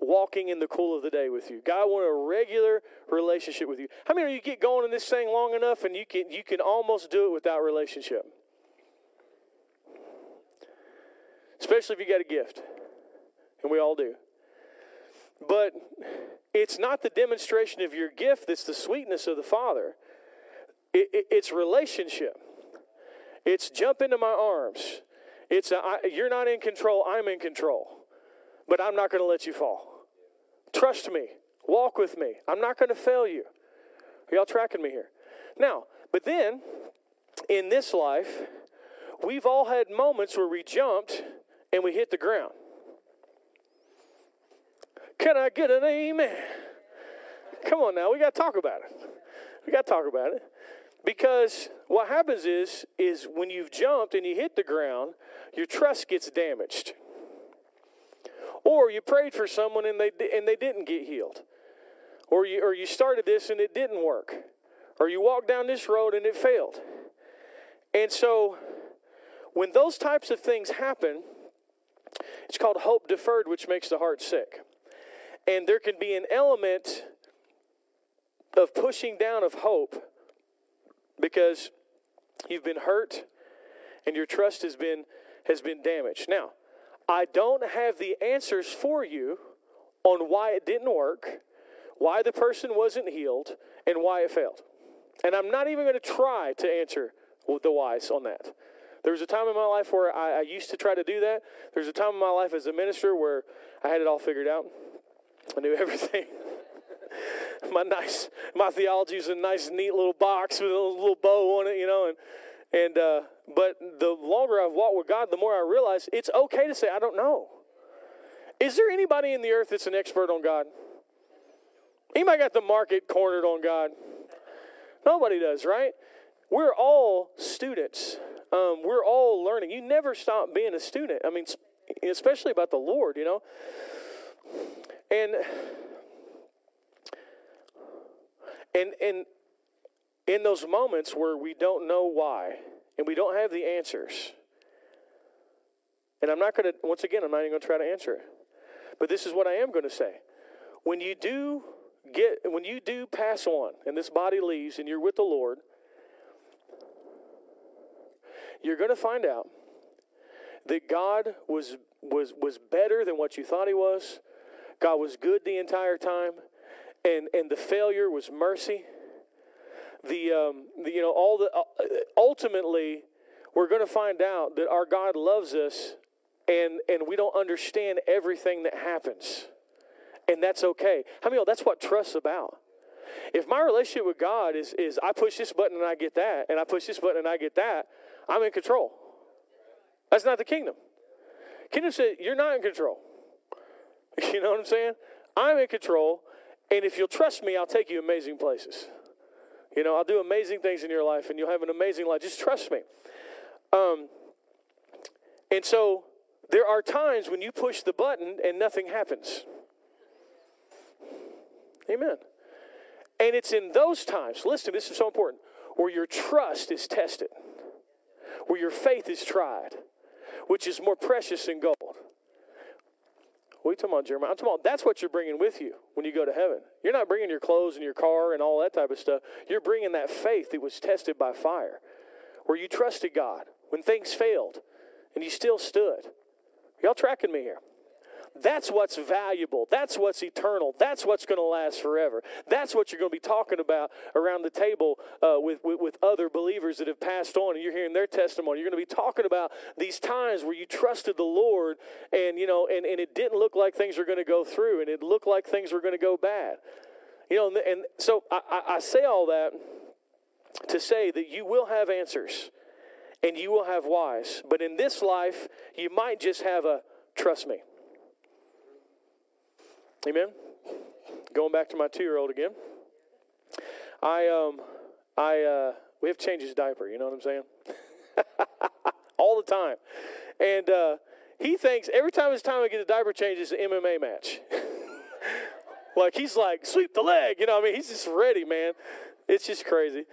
walking in the cool of the day with you. God wanted a regular relationship with you. How many of you get going in this thing long enough and you can almost do it without relationship? Especially if you got a gift. And we all do. But it's not the demonstration of your gift that's the sweetness of the Father. It's relationship. It's jump into my arms. You're not in control, I'm in control. But I'm not going to let you fall. Trust me. Walk with me. I'm not going to fail you. Are y'all tracking me here? Now, but then, in this life, we've all had moments where we jumped and we hit the ground. Can I get an amen? Come on now, we got to talk about it. We got to talk about it. Because what happens is when you've jumped and you hit the ground, your trust gets damaged. Or you prayed for someone and they didn't get healed. Or you started this and it didn't work. Or you walked down this road and it failed. And so when those types of things happen, it's called hope deferred, which makes the heart sick. And there can be an element of pushing down of hope because you've been hurt and your trust has been damaged. Now, I don't have the answers for you on why it didn't work, why the person wasn't healed, and why it failed. And I'm not even going to try to answer the whys on that. There was a time in my life where I used to try to do that. There was a time in my life as a minister where I had it all figured out. I knew everything. My theology was a nice, neat little box with a little bow on it, you know. But the longer I've walked with God, the more I realize it's okay to say, I don't know. Is there anybody in the earth that's an expert on God? Anybody got the market cornered on God? Nobody does, right? We're all students. We're all learning. You never stop being a student. I mean, especially about the Lord, you know. And in those moments where we don't know why and we don't have the answers, and I'm not even going to try to answer it. But this is what I am going to say. When you do pass on and this body leaves and you're with the Lord, you're going to find out that God was better than what you thought he was. God was good the entire time, and the failure was mercy. Ultimately, we're going to find out that our God loves us, and we don't understand everything that happens, and that's okay. How many of y'all, that's what trust's about. If my relationship with God is I push this button and I get that, and I push this button and I get that, I'm in control. That's not the kingdom. Kingdom said, you're not in control. You know what I'm saying? I'm in control, and if you'll trust me, I'll take you amazing places. You know, I'll do amazing things in your life, and you'll have an amazing life. Just trust me. And so there are times when you push the button and nothing happens. Amen. And it's in those times, listen, this is so important, where your trust is tested, where your faith is tried, which is more precious than gold. What are you talking about, Jeremiah? I'm talking about that's what you're bringing with you when you go to heaven. You're not bringing your clothes and your car and all that type of stuff. You're bringing that faith that was tested by fire, where you trusted God when things failed and you still stood. Y'all tracking me here? That's what's valuable. That's what's eternal. That's what's going to last forever. That's what you're going to be talking about around the table with other believers that have passed on, and you're hearing their testimony. You're going to be talking about these times where you trusted the Lord, and you know, and it didn't look like things were going to go through, and it looked like things were going to go bad. You know, and so I say all that to say that you will have answers, and you will have whys. But in this life, you might just have a trust me. Amen. Going back to my 2-year-old again. We have to change his diaper. You know what I'm saying? All the time, and he thinks every time it's time to get a diaper change, it's an MMA match. Like he's like sweep the leg. You know what I mean? He's just ready, man. It's just crazy.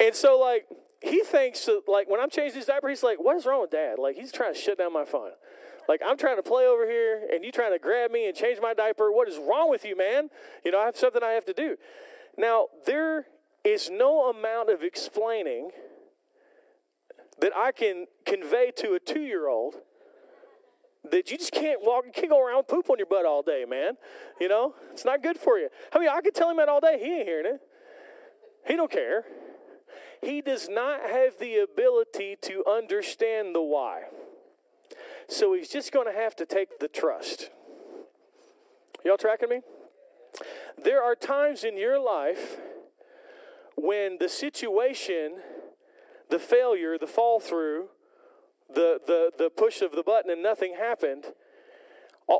And so like he thinks like when I'm changing his diaper, he's like, "What is wrong with Dad?" Like he's trying to shut down my fun. Like, I'm trying to play over here, and you trying to grab me and change my diaper. What is wrong with you, man? You know, I have something I have to do. Now, there is no amount of explaining that I can convey to a 2-year-old that you just can't walk, you can't go around and poop on your butt all day, man. You know, it's not good for you. I mean, I could tell him that all day. He ain't hearing it. He don't care. He does not have the ability to understand the why. So he's just going to have to take the trust. Y'all tracking me? There are times in your life when the situation, the failure, the fall through, the push of the button and nothing happened,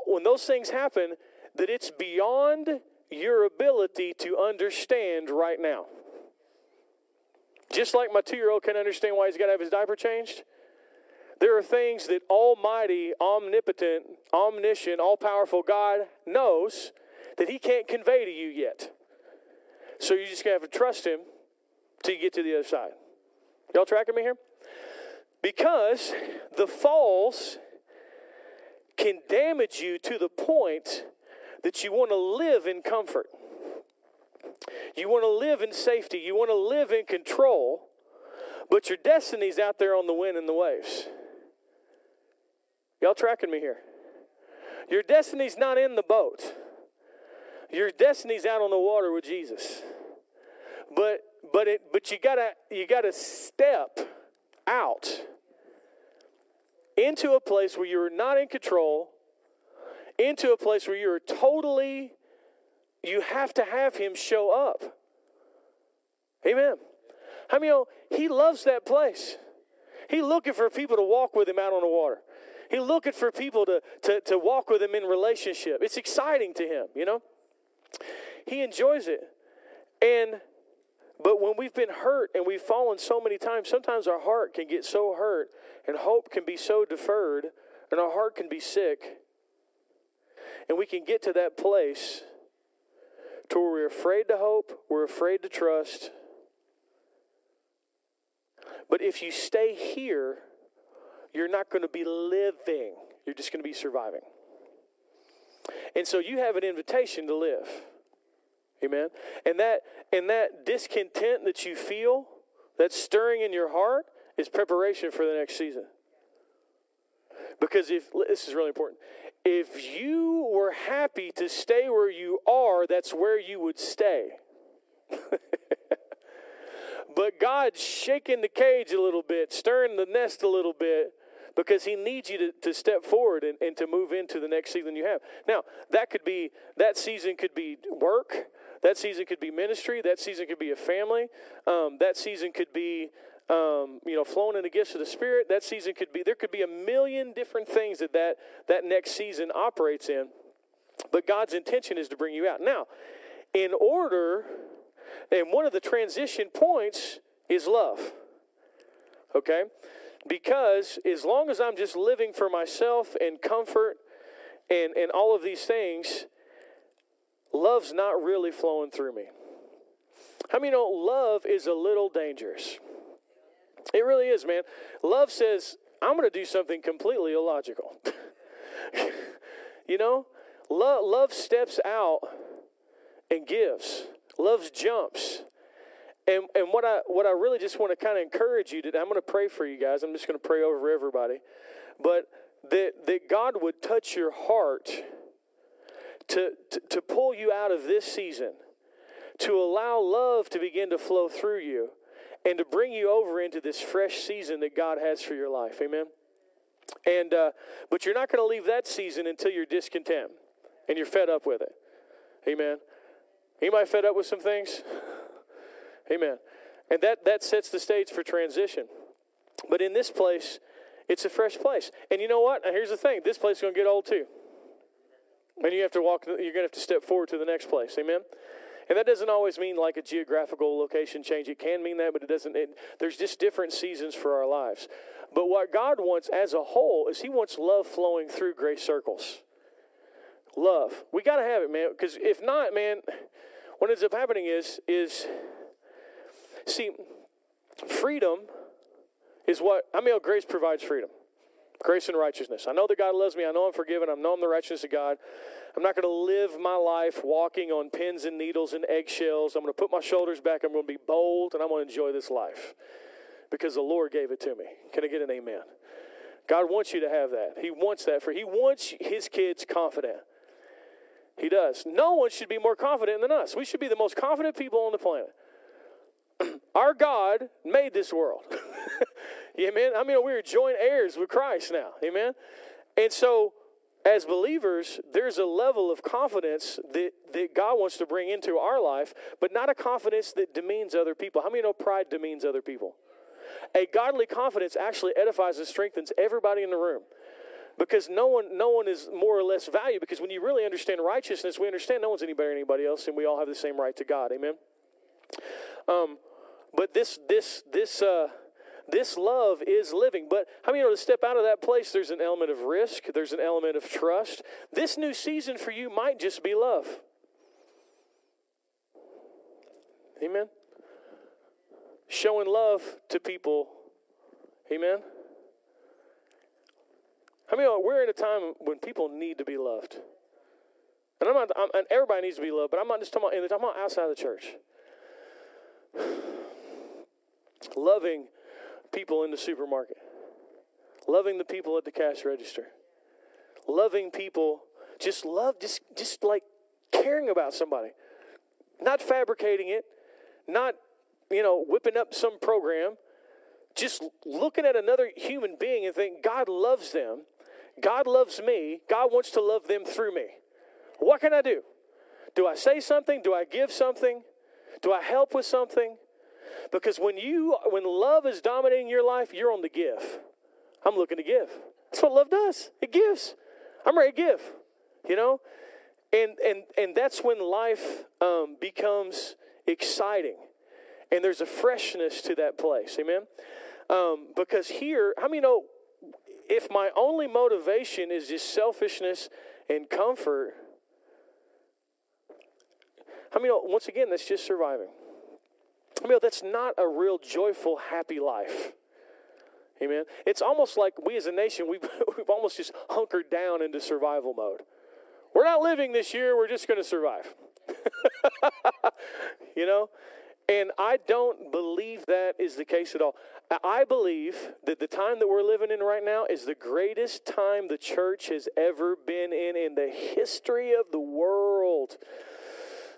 when those things happen, that it's beyond your ability to understand right now. Just like my 2-year-old can understand why he's got to have his diaper changed. There are things that almighty, omnipotent, omniscient, all-powerful God knows that he can't convey to you yet. So you're just going to have to trust him till you get to the other side. Y'all tracking me here? Because the falls can damage you to the point that you want to live in comfort. You want to live in safety. You want to live in control. But your destiny's out there on the wind and the waves. Y'all tracking me here? Your destiny's not in the boat. Your destiny's out on the water with Jesus. But you gotta step out into a place where you're not in control, into a place where you're totally, you have to have him show up. Amen. How many of you know, he loves that place. He's looking for people to walk with him out on the water. He's looking for people to walk with him in relationship. It's exciting to him, you know. He enjoys it. But when we've been hurt and we've fallen so many times, sometimes our heart can get so hurt and hope can be so deferred and our heart can be sick. And we can get to that place to where we're afraid to hope, we're afraid to trust. But if you stay here, you're not going to be living. You're just going to be surviving. And so you have an invitation to live. Amen. And that discontent that you feel, that stirring in your heart, is preparation for the next season. Because this is really important. If you were happy to stay where you are, that's where you would stay. But God's shaking the cage a little bit, stirring the nest a little bit, because he needs you to step forward and to move into the next season you have. Now, that season could be work. That season could be ministry. That season could be a family. That season could be, flowing in the gifts of the Spirit. That season could be, there could be a million different things that next season operates in. But God's intention is to bring you out. Now, and one of the transition points is love, okay? Because as long as I'm just living for myself and comfort and all of these things, love's not really flowing through me. How many know love is a little dangerous? It really is, man. Love says, I'm going to do something completely illogical. You know, love steps out and gives. Love jumps. And what I really just want to kind of encourage you today, I'm going to pray for you guys. I'm just going to pray over everybody. But that God would touch your heart to pull you out of this season, to allow love to begin to flow through you, and to bring you over into this fresh season that God has for your life. Amen? And but you're not going to leave that season until you're discontent and you're fed up with it. Amen? Anybody fed up with some things? Amen. And that sets the stage for transition. But in this place, it's a fresh place. And you know what? Here's the thing. This place is going to get old too. And you have to walk, you're going to have to step forward to the next place. Amen? And that doesn't always mean like a geographical location change. It can mean that, but it doesn't. There's just different seasons for our lives. But what God wants as a whole is He wants love flowing through Grace Circles. Love. We got to have it, man. Because if not, man, what ends up happening is see, freedom is what, I mean, grace provides freedom. Grace and righteousness. I know that God loves me. I know I'm forgiven. I know I'm the righteousness of God. I'm not going to live my life walking on pins and needles and eggshells. I'm going to put my shoulders back. I'm going to be bold, and I'm going to enjoy this life because the Lord gave it to me. Can I get an amen? God wants you to have that. He wants that for you. He wants His kids confident. He does. No one should be more confident than us. We should be the most confident people on the planet. Our God made this world. Amen? I mean, we're joint heirs with Christ now. Amen? And so, as believers, there's a level of confidence that God wants to bring into our life, but not a confidence that demeans other people. How many know pride demeans other people? A godly confidence actually edifies and strengthens everybody in the room. Because no one is more or less valued. Because when you really understand righteousness, we understand no one's any better than anybody else, and we all have the same right to God. Amen? But this love is living. But how many know to step out of that place? There's an element of risk. There's an element of trust. This new season for you might just be love. Amen. Showing love to people. Amen. How many know we're in a time when people need to be loved? And and everybody needs to be loved. But I'm not just talking about. I'm not outside of the church. Loving people in the supermarket, loving the people at the cash register, loving people, just like caring about somebody, not fabricating it, not, whipping up some program, just looking at another human being and think, God loves them, God loves me, God wants to love them through me. What can I do? Do I say something? Do I give something? Do I help with something? Because when love is dominating your life, you're on the give. I'm looking to give. That's what love does. It gives. I'm ready to give. And that's when life becomes exciting, and there's a freshness to that place. Amen. Because here, how many know if my only motivation is just selfishness and comfort? How many know once again that's just surviving? I mean, that's not a real joyful, happy life. Amen. It's almost like we as a nation, we've almost just hunkered down into survival mode. We're not living this year. We're just going to survive. And I don't believe that is the case at all. I believe that the time that we're living in right now is the greatest time the church has ever been in the history of the world.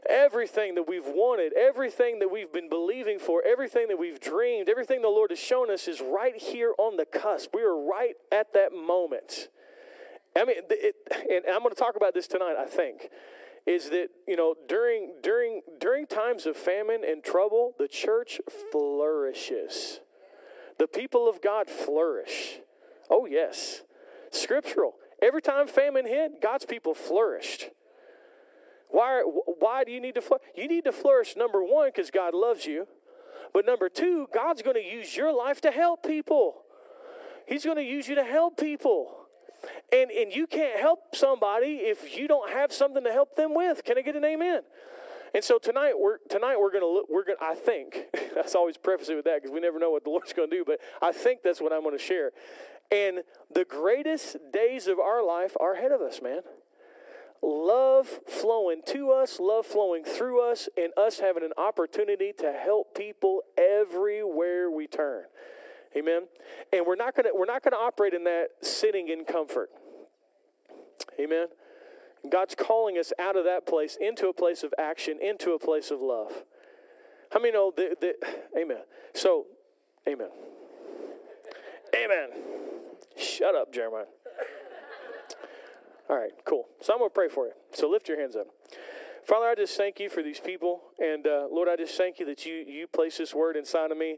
Everything that we've wanted, everything that we've been believing for, everything that we've dreamed, everything the Lord has shown us is right here on the cusp. We are right at that moment. I mean, and I'm going to talk about this tonight, I think, is that, during times of famine and trouble, the church flourishes. The people of God flourish. Oh, yes. Scriptural. Every time famine hit, God's people flourished. Why do you need to flourish? You need to flourish, number one, because God loves you. But number two, God's going to use your life to help people. He's going to use you to help people. And you can't help somebody if you don't have something to help them with. Can I get an amen? And so tonight we're going to I think I always preface it with that because we never know what the Lord's going to do, but I think that's what I'm going to share. And the greatest days of our life are ahead of us, man. Love flowing to us, love flowing through us, and us having an opportunity to help people everywhere we turn. Amen. And we're not going to operate in that sitting in comfort. Amen. God's calling us out of that place into a place of action, into a place of love. How many know that? Amen. So, amen. Amen. Shut up, Jeremiah. All right, cool. So I'm going to pray for you. So lift your hands up. Father, I just thank you for these people. And, Lord, I just thank you that you place this word inside of me.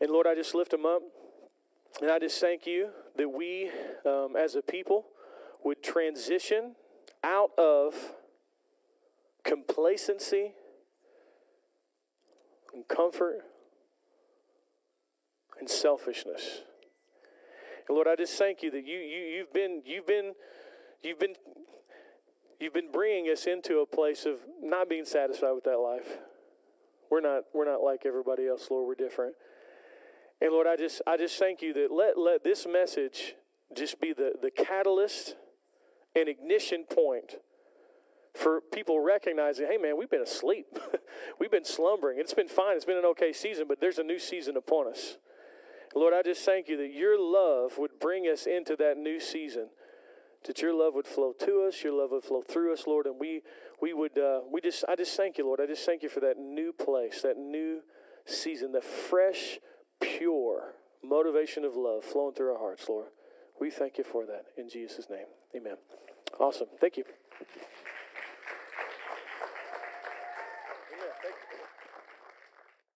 And, Lord, I just lift them up. And I just thank you that we, as a people, would transition out of complacency and comfort and selfishness. And Lord, I just thank you that you've been bringing us into a place of not being satisfied with that life. We're not like everybody else, Lord. We're different. And Lord, I just thank you that let this message just be the catalyst and ignition point for people recognizing, hey, man, we've been asleep. We've been slumbering. It's been fine. It's been an okay season, but there's a new season upon us. Lord, I just thank you that your love would bring us into that new season, that your love would flow to us, your love would flow through us, Lord, and I just thank you, Lord. I just thank you for that new place, that new season, the fresh, pure motivation of love flowing through our hearts, Lord. We thank you for that in Jesus' name. Amen. Awesome. Thank you.